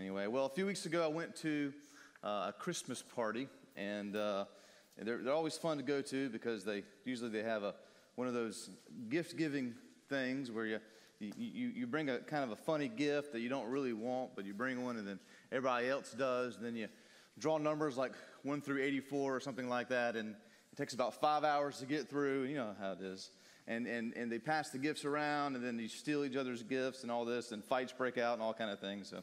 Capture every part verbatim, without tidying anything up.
Anyway, well, a few weeks ago I went to uh, a Christmas party, and uh, they're, they're always fun to go to because they usually they have a one of those gift-giving things where you you you bring a kind of a funny gift that you don't really want, but you bring one, and then everybody else does, and then you draw numbers like one through eighty-four or something like that, and it takes about five hours to get through. You know how it is. And, and and they pass the gifts around, and then you steal each other's gifts and all this, and fights break out and all kind of things. So,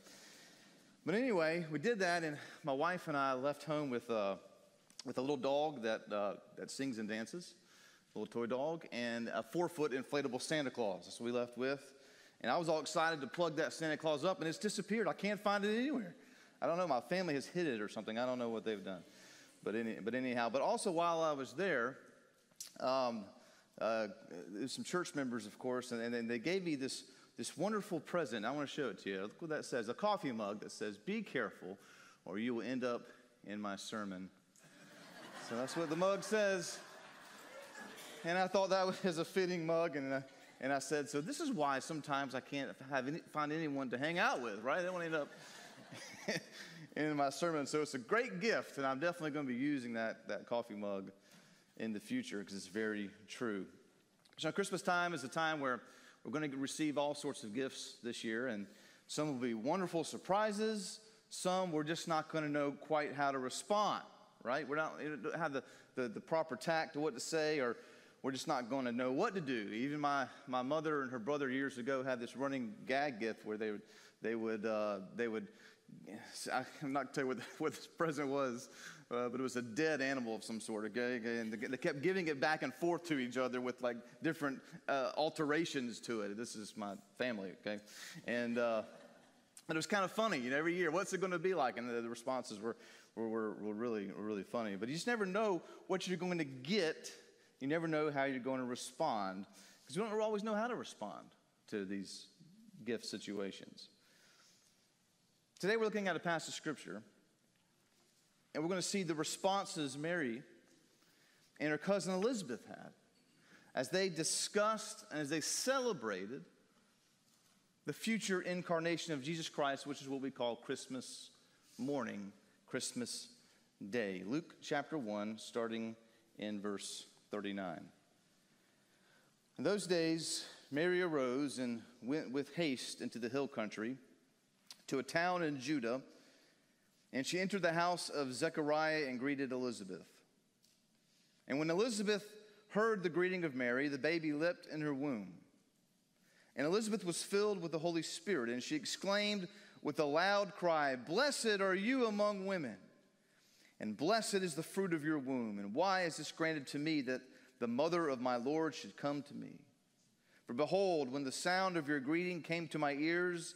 but anyway, we did that, and my wife and I left home with uh, with a little dog that uh, that sings and dances, a little toy dog, and a four-foot inflatable Santa Claus. That's what we left with, and I was all excited to plug that Santa Claus up, and it's disappeared. I can't find it anywhere. I don't know. My family has hid it or something. I don't know what they've done, but any, but anyhow. But also while I was there. Um, Uh, some church members, of course, and, and they gave me this, this wonderful present. I want to show it to you. Look what that says. A coffee mug that says, "Be careful or you will end up in my sermon." So that's what the mug says. And I thought that was a fitting mug, and I, and I said, so this is why sometimes I can't have any, find anyone to hang out with, right? They don't end up in my sermon. So it's a great gift, and I'm definitely going to be using that, that coffee mug in the future, because it's very true. So Christmas time is a time where we're going to receive all sorts of gifts this year, and some will be wonderful surprises. Some we're just not going to know quite how to respond, right? We're not don't have the, the, the proper tact to what to say, or we're just not going to know what to do. Even my, my mother and her brother years ago had this running gag gift where they would, they would, uh, they would I'm not going to tell you what this present was, uh, but it was a dead animal of some sort, okay? And they kept giving it back and forth to each other with, like, different uh, alterations to it. This is my family, okay? And uh, it was kind of funny, you know, every year, what's it going to be like? And the, the responses were, were, were, were really, really funny. But you just never know what you're going to get. You never know how you're going to respond, because you don't always know how to respond to these gift situations. Today we're looking at a passage of Scripture, and we're going to see the responses Mary and her cousin Elizabeth had as they discussed and as they celebrated the future incarnation of Jesus Christ, which is what we call Christmas morning, Christmas day. Luke chapter one, starting in verse thirty-nine. In those days, Mary arose and went with haste into the hill country, to a town in Judah, and she entered the house of Zechariah and greeted Elizabeth. And when Elizabeth heard the greeting of Mary, the baby leapt in her womb. And Elizabeth was filled with the Holy Spirit, and she exclaimed with a loud cry, "Blessed are you among women, and blessed is the fruit of your womb. And why is this granted to me that the mother of my Lord should come to me? For behold, when the sound of your greeting came to my ears,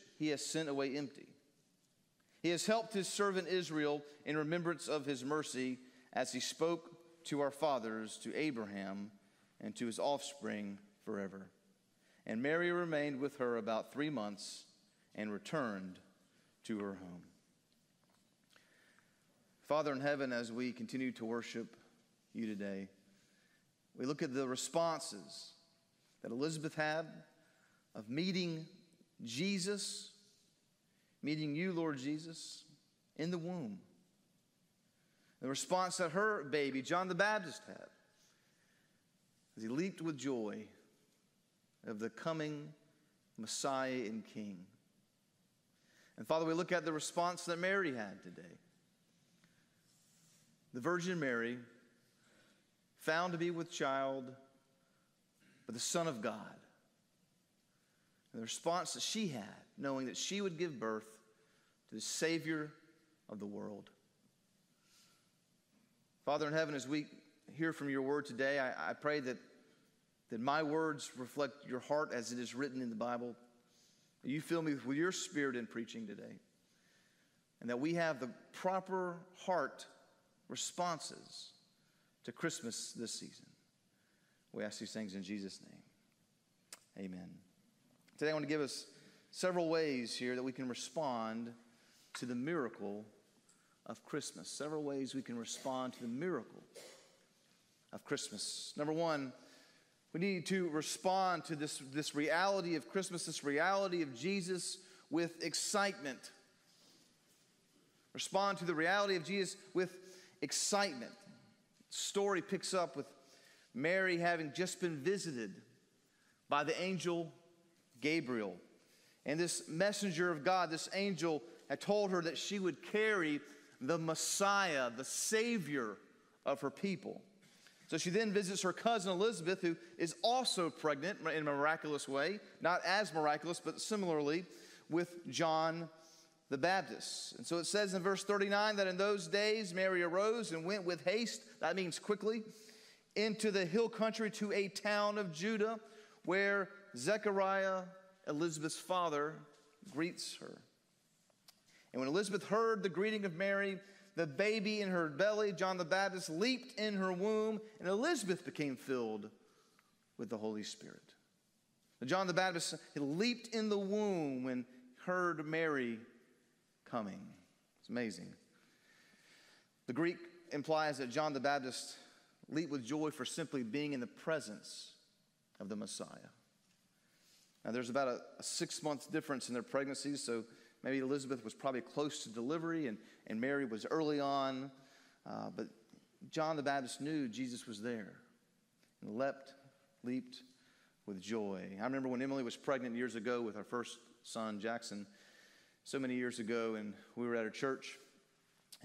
he has sent away empty. He has helped his servant Israel in remembrance of his mercy, as he spoke to our fathers, to Abraham, and to his offspring forever." And Mary remained with her about three months and returned to her home. Father in heaven, as we continue to worship you today, we look at the responses that Elizabeth had of meeting Jesus, meeting you, Lord Jesus, in the womb. The response that her baby, John the Baptist, had as he leaped with joy of the coming Messiah and King. And Father, we look at the response that Mary had today the Virgin Mary, found to be with child by the Son of God. And the response that she had, knowing that she would give birth to the Savior of the world. Father in heaven, as we hear from your word today, I, I pray that, that my words reflect your heart as it is written in the Bible. You fill me with your spirit in preaching today. And that we have the proper heart responses to Christmas this season. We ask these things in Jesus' name. Amen. Today I want to give us several ways here that we can respond to the miracle of Christmas. Several ways we can respond to the miracle of Christmas. Number one, we need to respond to this, this reality of Christmas, this reality of Jesus with excitement. Respond to the reality of Jesus with excitement. The story picks up with Mary having just been visited by the angel Gabriel. And this messenger of God, this angel, had told her that she would carry the Messiah, the Savior of her people. So she then visits her cousin Elizabeth, who is also pregnant in a miraculous way, not as miraculous, but similarly, with John the Baptist. And so it says in verse thirty-nine that in those days Mary arose and went with haste, that means quickly, into the hill country to a town of Judah, where Zechariah, Elizabeth's father, greets her. And when Elizabeth heard the greeting of Mary, the baby in her belly, John the Baptist, leaped in her womb, and Elizabeth became filled with the Holy Spirit. John the Baptist leaped in the womb and heard Mary coming. It's amazing. The Greek implies that John the Baptist leaped with joy for simply being in the presence of the Messiah. Now, there's about a, a six-month difference in their pregnancies, so maybe Elizabeth was probably close to delivery, and, and Mary was early on. Uh, but John the Baptist knew Jesus was there and leapt, leaped with joy. I remember when Emily was pregnant years ago with our first son, Jackson, so many years ago, and we were at a church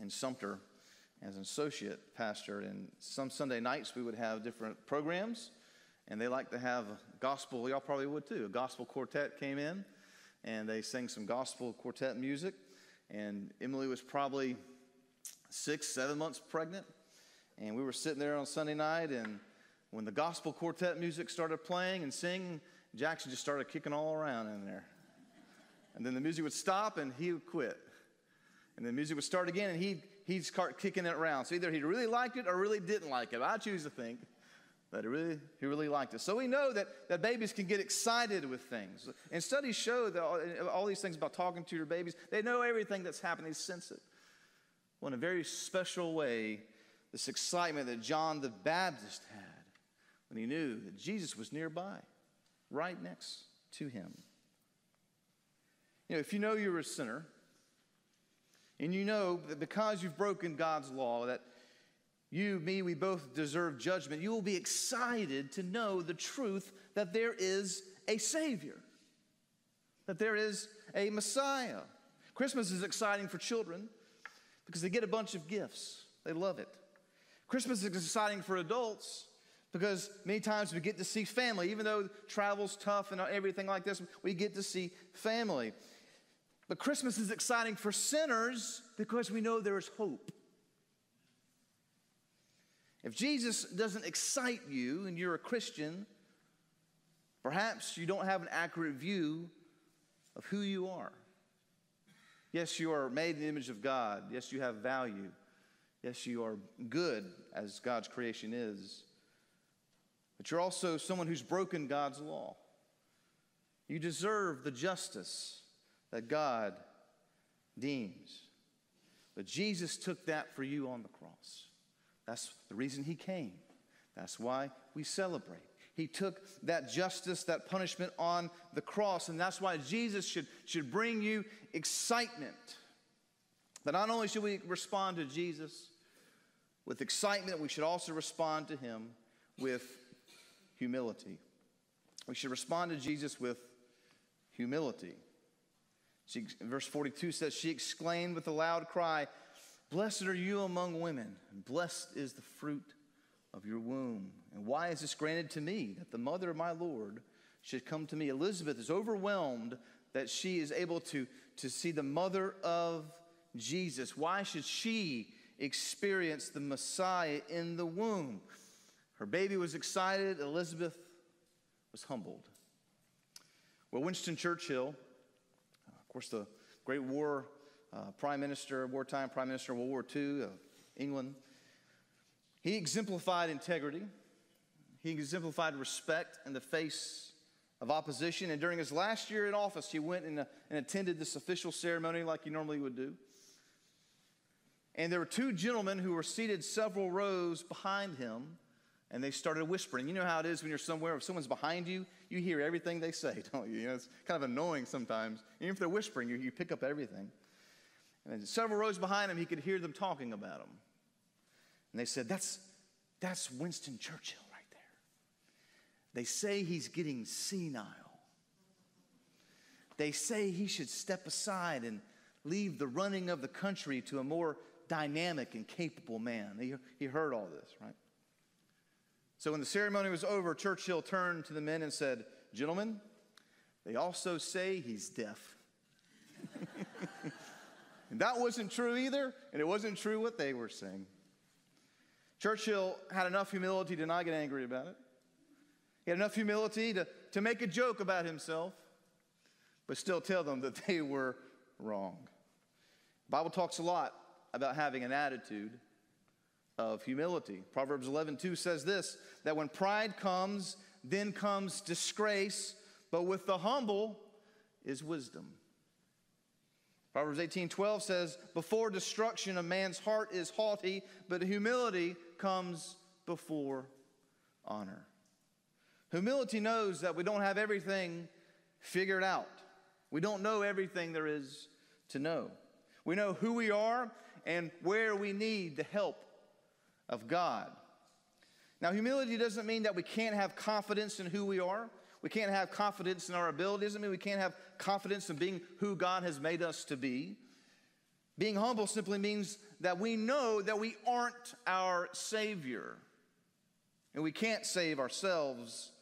in Sumter as an associate pastor. And some Sunday nights we would have different programs, and they like to have gospel. Y'all probably would too. A gospel quartet came in. And they sang some gospel quartet music. And Emily was probably six, seven months pregnant. And we were sitting there on Sunday night. And when the gospel quartet music started playing and singing, Jackson just started kicking all around in there. And then the music would stop and he would quit. And the music would start again and he'd, he'd start kicking it around. So either he really liked it or really didn't like it. I choose to think that he really, he really liked it. So we know that, that babies can get excited with things. And studies show that all, all these things about talking to your babies, they know everything that's happening. They sense it. Well, in a very special way, this excitement that John the Baptist had when he knew that Jesus was nearby, right next to him. You know, if you know you're a sinner, and you know that because you've broken God's law, that you, me, we both deserve judgment. You will be excited to know the truth that there is a Savior, that there is a Messiah. Christmas is exciting for children because they get a bunch of gifts. They love it. Christmas is exciting for adults because many times we get to see family. Even though travel's tough and everything like this, we get to see family. But Christmas is exciting for sinners because we know there is hope. If Jesus doesn't excite you and you're a Christian, perhaps you don't have an accurate view of who you are. Yes, you are made in the image of God. Yes, you have value. Yes, you are good as God's creation is. But you're also someone who's broken God's law. You deserve the justice that God deems. But Jesus took that for you on the cross. That's the reason he came. That's why we celebrate. He took that justice, that punishment on the cross, and that's why Jesus should, should bring you excitement. But not only should we respond to Jesus with excitement, we should also respond to him with humility. We should respond to Jesus with humility. She, verse forty-two says, she exclaimed with a loud cry, Blessed are you among women, and blessed is the fruit of your womb. And why is this granted to me, that the mother of my Lord should come to me? Elizabeth is overwhelmed that she is able to, to see the mother of Jesus. Why should she experience the Messiah in the womb? Her baby was excited. Elizabeth was humbled. Well, Winston Churchill, of course, the great war uh, prime minister, wartime prime minister of World War Two of England, he exemplified integrity. He exemplified respect in the face of opposition. And during his last year in office, he went and, uh, and attended this official ceremony like he normally would do. And there were two gentlemen who were seated several rows behind him, and they started whispering. You know how it is when you're somewhere, if someone's behind you, you hear everything they say, don't you? You know, it's kind of annoying sometimes. Even if they're whispering, you, you pick up everything. And several rows behind him, he could hear them talking about him. And they said, that's, that's Winston Churchill right there. They say he's getting senile. They say he should step aside and leave the running of the country to a more dynamic and capable man. He, he heard all this, right? So when the ceremony was over, Churchill turned to the men and said, "Gentlemen, they also say he's deaf." And that wasn't true either, and it wasn't true what they were saying. Churchill had enough humility to not get angry about it. He had enough humility to, to make a joke about himself, but still tell them that they were wrong. The Bible talks a lot about having an attitude of humility. Proverbs eleven two says this, that when pride comes, then comes disgrace, but with the humble is wisdom. Proverbs eighteen twelve says, before destruction a man's heart is haughty, but humility comes before honor. Humility knows that we don't have everything figured out. We don't know everything there is to know. We know who we are and where we need the help of God. Now, humility doesn't mean that we can't have confidence in who we are. We can't have confidence in our ability. It doesn't mean we can't have confidence in being who God has made us to be. Being humble simply means that we know that we aren't our Savior, and we can't save ourselves.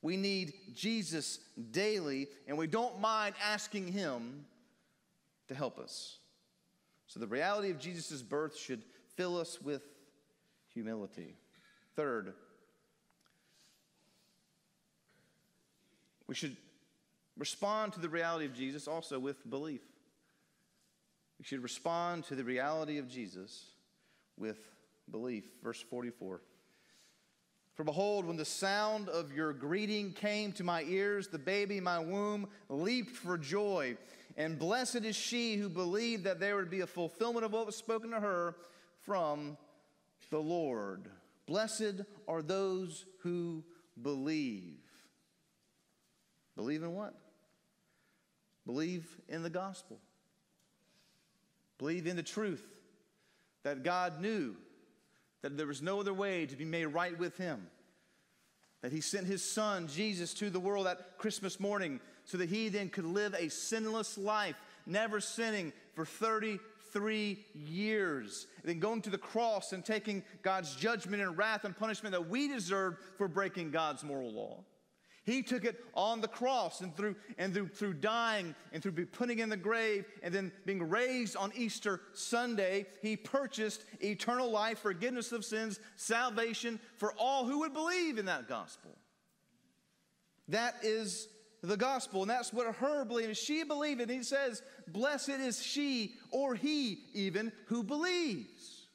We need Jesus daily, and we don't mind asking Him to help us. So the reality of Jesus' birth should fill us with humility. Third, we should respond to the reality of Jesus also with belief. We should respond to the reality of Jesus with belief. Verse forty-four. For behold, when the sound of your greeting came to my ears, the baby in my womb leaped for joy. And blessed is she who believed that there would be a fulfillment of what was spoken to her from the Lord. Blessed are those who believe. Believe in what? Believe in the gospel. Believe in the truth that God knew that there was no other way to be made right with Him, that He sent His Son, Jesus, to the world that Christmas morning so that He then could live a sinless life, never sinning, for thirty-three years, and then going to the cross and taking God's judgment and wrath and punishment that we deserve for breaking God's moral law. He took it on the cross and through and through, through dying and through putting in the grave and then being raised on Easter Sunday, He purchased eternal life, forgiveness of sins, salvation for all who would believe in that gospel. That is the gospel, and that's what her believed. She believed it. He says, blessed is she or he even who believes.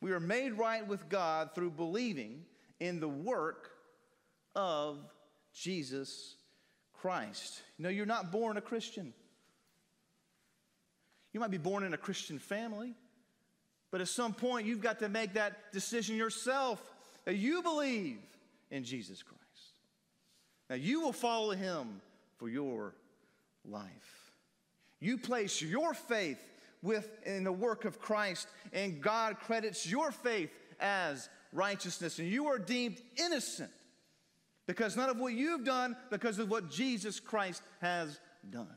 We are made right with God through believing in the work of Jesus Christ. No, you're not born a Christian. You might be born in a Christian family, but at some point you've got to make that decision yourself that you believe in Jesus Christ. Now you will follow Him for your life. You place your faith with in the work of Christ, and God credits your faith as righteousness, and you are deemed innocent because not of what you've done, because of what Jesus Christ has done.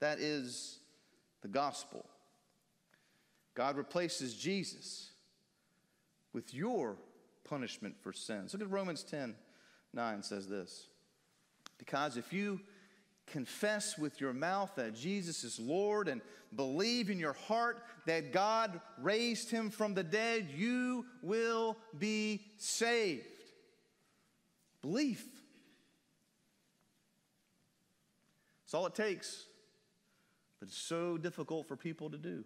That is the gospel. God replaces Jesus with your punishment for sins. Look at Romans ten nine says this. Because if you confess with your mouth that Jesus is Lord and believe in your heart that God raised him from the dead, you will be saved. Belief. It's all it takes, but it's so difficult for people to do.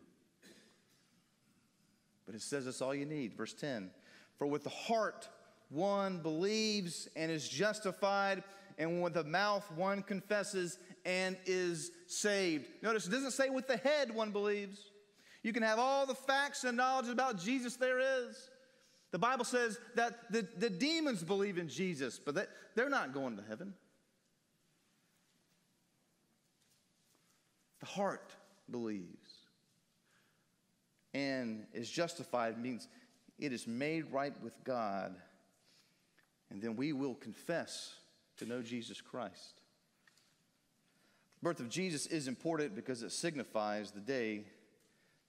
But it says it's all you need. Verse ten, for with the heart one believes and is justified, and with the mouth one confesses and is saved. Notice it doesn't say with the head one believes. You can have all the facts and knowledge about Jesus there is. The Bible says that the, the demons believe in Jesus, but that they're not going to heaven. The heart believes and is justified, means it is made right with God, and then we will confess to know Jesus Christ. The birth of Jesus is important because it signifies the day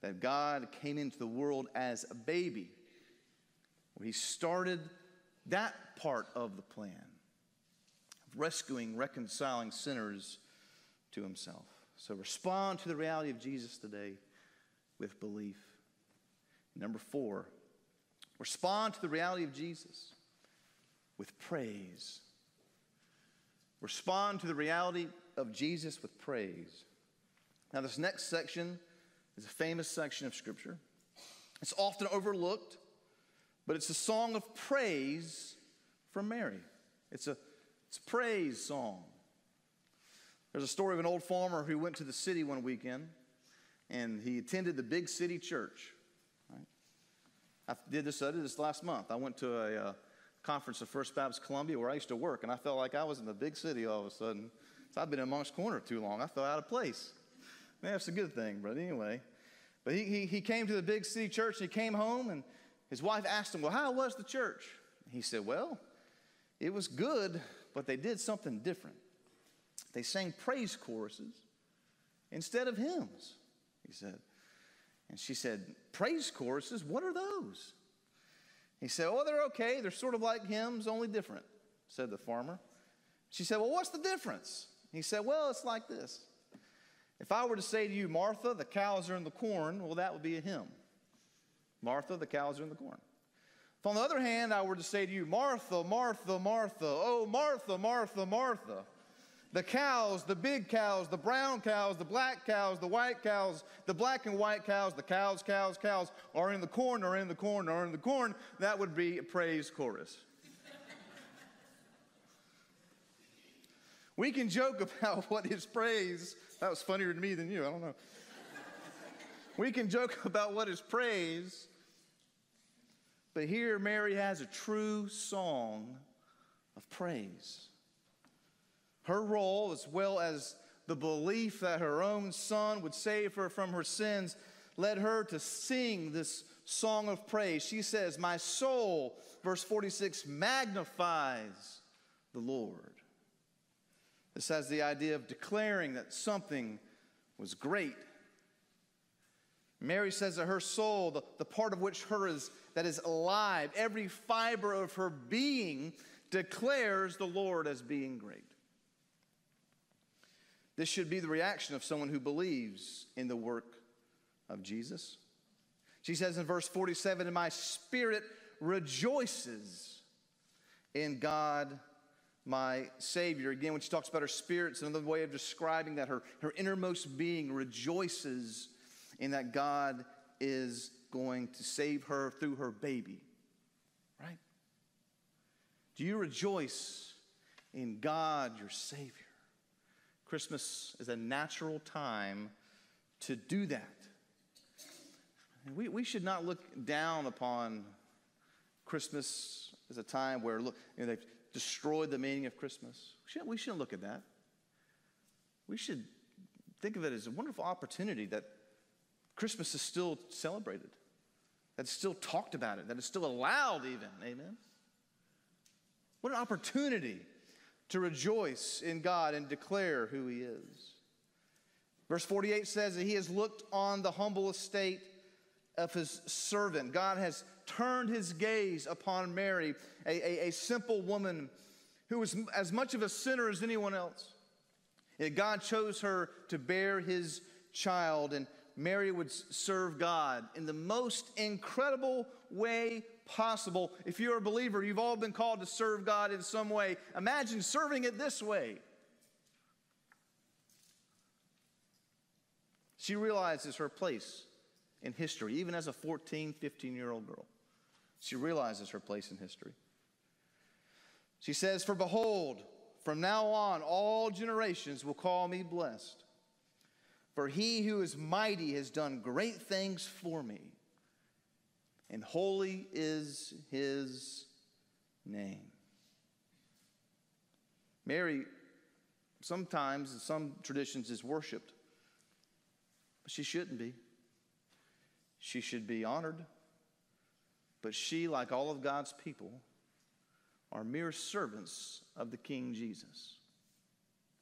that God came into the world as a baby, where he started that part of the plan of rescuing, reconciling sinners to himself. So respond to the reality of Jesus today with belief. Number four, respond to the reality of Jesus with praise. Respond to the reality of Jesus with praise. Now, this next section is a famous section of Scripture. It's often overlooked, but it's a song of praise from Mary. It's a, it's a praise song. There's a story of an old farmer who went to the city one weekend, and he attended the big city church. Right? I did this, I did this last month. I went to a... Uh, conference of First Baptist Columbia where I used to work, and I felt like I was in the big city all of a sudden. So I've been in Monks Corner too long. I felt out of place. Man, that's a good thing, but anyway. But he, he, he came to the big city church, and he came home, and his wife asked him, well, how was the church? He said, well, it was good, but they did something different. They sang praise choruses instead of hymns, he said. And she said, praise choruses, what are those? He said, oh, they're okay. They're sort of like hymns, only different, said the farmer. She said, well, what's the difference? He said, well, it's like this. If I were to say to you, Martha, the cows are in the corn, well, that would be a hymn. Martha, the cows are in the corn. If on the other hand, I were to say to you, Martha, Martha, Martha, oh, Martha, Martha, Martha, the cows, the big cows, the brown cows, the black cows, the white cows, the black and white cows, the cows, cows, cows are in the corn, are in the corn, are in the corn. That would be a praise chorus. We can joke about what is praise. That was funnier to me than you. I don't know. We can joke about what is praise. But here Mary has a true song of praise. Her role, as well as the belief that her own son would save her from her sins, led her to sing this song of praise. She says, my soul, verse forty-six, magnifies the Lord. This has the idea of declaring that something was great. Mary says that her soul, the, the part of which her is, that is alive, every fiber of her being declares the Lord as being great. This should be the reaction of someone who believes in the work of Jesus. She says in verse forty-seven, and my spirit rejoices in God my Savior. Again, when she talks about her spirit, it's another way of describing that her, her innermost being rejoices in that God is going to save her through her baby. Right? Do you rejoice in God your Savior? Christmas is a natural time to do that. And we, we should not look down upon Christmas as a time where, look, you know, they've destroyed the meaning of Christmas. We shouldn't, we shouldn't look at that. We should think of it as a wonderful opportunity that Christmas is still celebrated, that's still talked about it, that is still allowed even. Amen? What an opportunity to rejoice in God and declare who he is. Verse forty-eight says that he has looked on the humble estate of his servant. God has turned his gaze upon Mary, a, a, a simple woman who was as much of a sinner as anyone else. Yet God chose her to bear his child, and Mary would serve God in the most incredible way possible. If you're a believer, you've all been called to serve God in some way. Imagine serving it this way. She realizes her place in history, even as a fourteen, fifteen-year-old girl. She realizes her place in history. She says, "For behold, from now on all generations will call me blessed. For he who is mighty has done great things for me, and holy is his name." Mary, sometimes in some traditions, is worshipped. But she shouldn't be. She should be honored. But she, like all of God's people, are mere servants of the King Jesus.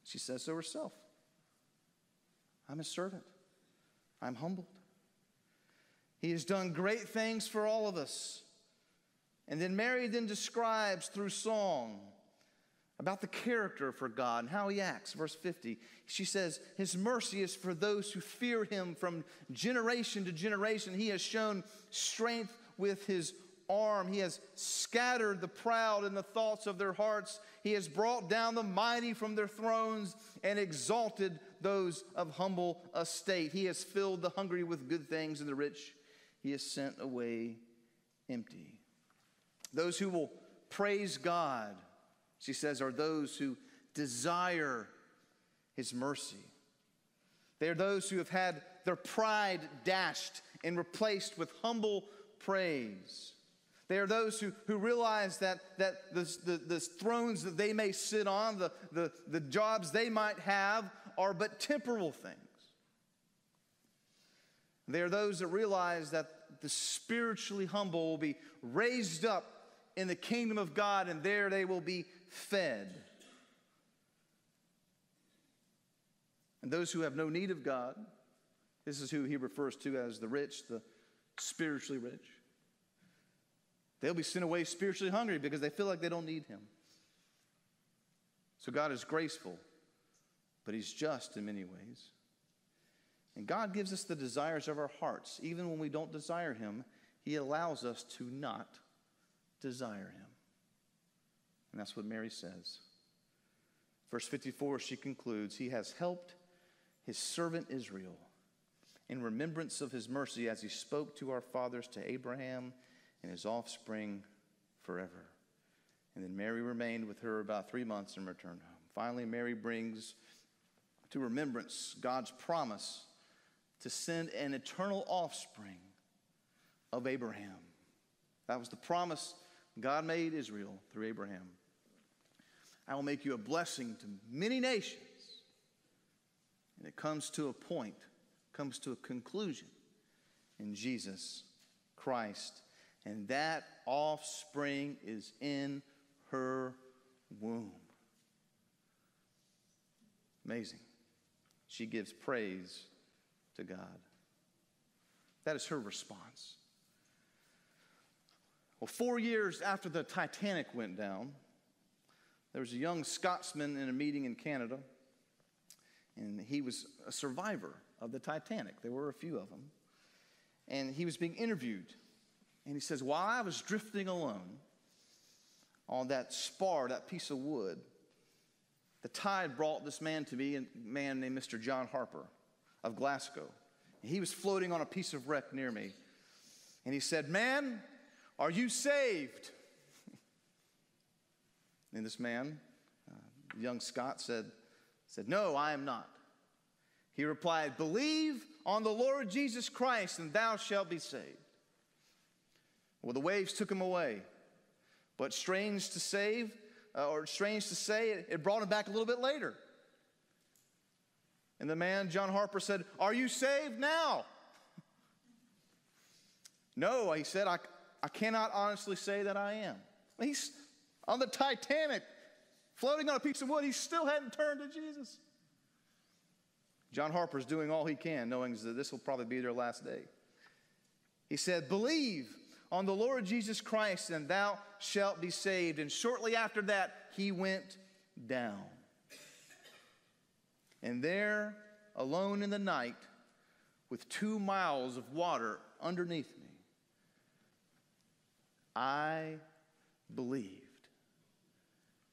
She says so herself. I'm a servant. I'm humbled. He has done great things for all of us. And then Mary then describes through song about the character for God and how he acts. Verse fifty, she says, his mercy is for those who fear him from generation to generation. He has shown strength with his arm. He has scattered the proud in the thoughts of their hearts. He has brought down the mighty from their thrones and exalted those of humble estate. He has filled the hungry with good things, and the rich he has sent away empty. Those who will praise God, she says, are those who desire his mercy. They are those who have had their pride dashed and replaced with humble praise. They are those who, who realize that, that the, the, the thrones that they may sit on, the, the, the jobs they might have, are but temporal things. They are those that realize that the spiritually humble will be raised up in the kingdom of God, and there they will be fed. And those who have no need of God, this is who he refers to as the rich, the spiritually rich. They'll be sent away spiritually hungry because they feel like they don't need him. So God is graceful, but he's just in many ways. And God gives us the desires of our hearts. Even when we don't desire him, he allows us to not desire him. And that's what Mary says. Verse fifty-four, she concludes, he has helped his servant Israel in remembrance of his mercy as he spoke to our fathers, to Abraham and his offspring forever. And then Mary remained with her about three months and returned home. Finally, Mary brings to remembrance God's promise to send an eternal offspring of Abraham. That was the promise God made Israel through Abraham. I will make you a blessing to many nations. And it comes to a point, comes to a conclusion in Jesus Christ. And that offspring is in her womb. Amazing. She gives praise to God. That is her response. Well, four years after the Titanic went down, there was a young Scotsman in a meeting in Canada, and he was a survivor of the Titanic. There were a few of them. And he was being interviewed, and he says, while I was drifting alone on that spar, that piece of wood, the tide brought this man to me, a man named Mister John Harper of Glasgow. And he was floating on a piece of wreck near me. And he said, man, are you saved? And this man, uh, young Scott, said, said, no, I am not. He replied, believe on the Lord Jesus Christ and thou shalt be saved. Well, the waves took him away. But strange to save, Uh, or strange to say, it, it brought him back a little bit later. And the man, John Harper, said, are you saved now? No, he said, I, I cannot honestly say that I am. He's on the Titanic, floating on a piece of wood. He still hadn't turned to Jesus. John Harper's doing all he can, knowing that this will probably be their last day. He said, "Believe on the Lord Jesus Christ, and thou shalt be saved." And shortly after that, he went down. And there, alone in the night, with two miles of water underneath me, I believed.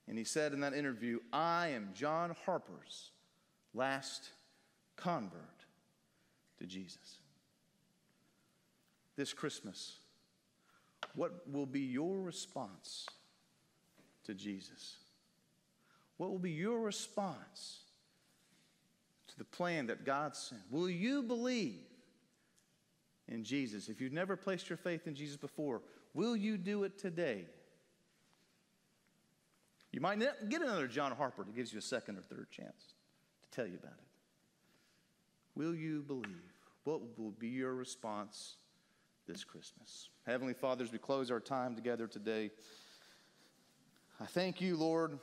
And he said in that interview, "I am John Harper's last convert to Jesus." This Christmas, what will be your response to Jesus? What will be your response to the plan that God sent? Will you believe in Jesus? If you've never placed your faith in Jesus before, will you do it today? You might not get another John Harper that gives you a second or third chance to tell you about it. Will you believe? What will be your response this Christmas? Heavenly Father, as we close our time together today, I thank you, Lord,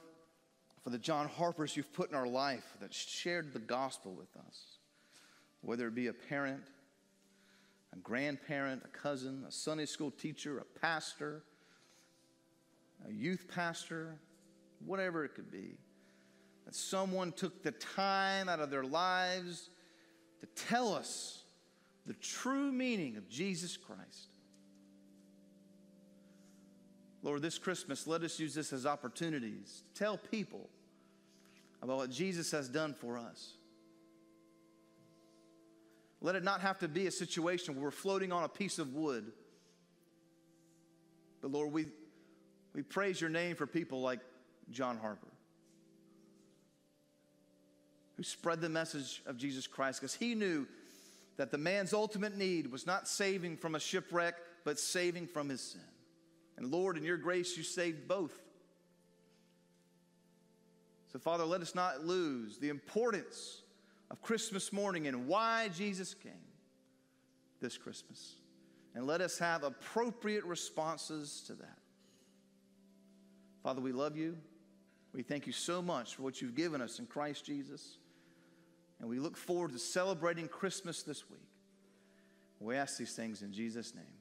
for the John Harpers you've put in our life that shared the gospel with us, whether it be a parent, a grandparent, a cousin, a Sunday school teacher, a pastor, a youth pastor, whatever it could be, that someone took the time out of their lives to tell us the true meaning of Jesus Christ. Lord, this Christmas, let us use this as opportunities to tell people about what Jesus has done for us. Let it not have to be a situation where we're floating on a piece of wood. But Lord, we, we praise your name for people like John Harper, who spread the message of Jesus Christ, because he knew that the man's ultimate need was not saving from a shipwreck, but saving from his sin. And Lord, in your grace, you saved both. So Father, let us not lose the importance of Christmas morning and why Jesus came this Christmas. And let us have appropriate responses to that. Father, we love you. We thank you so much for what you've given us in Christ Jesus. And we look forward to celebrating Christmas this week. We ask these things in Jesus' name.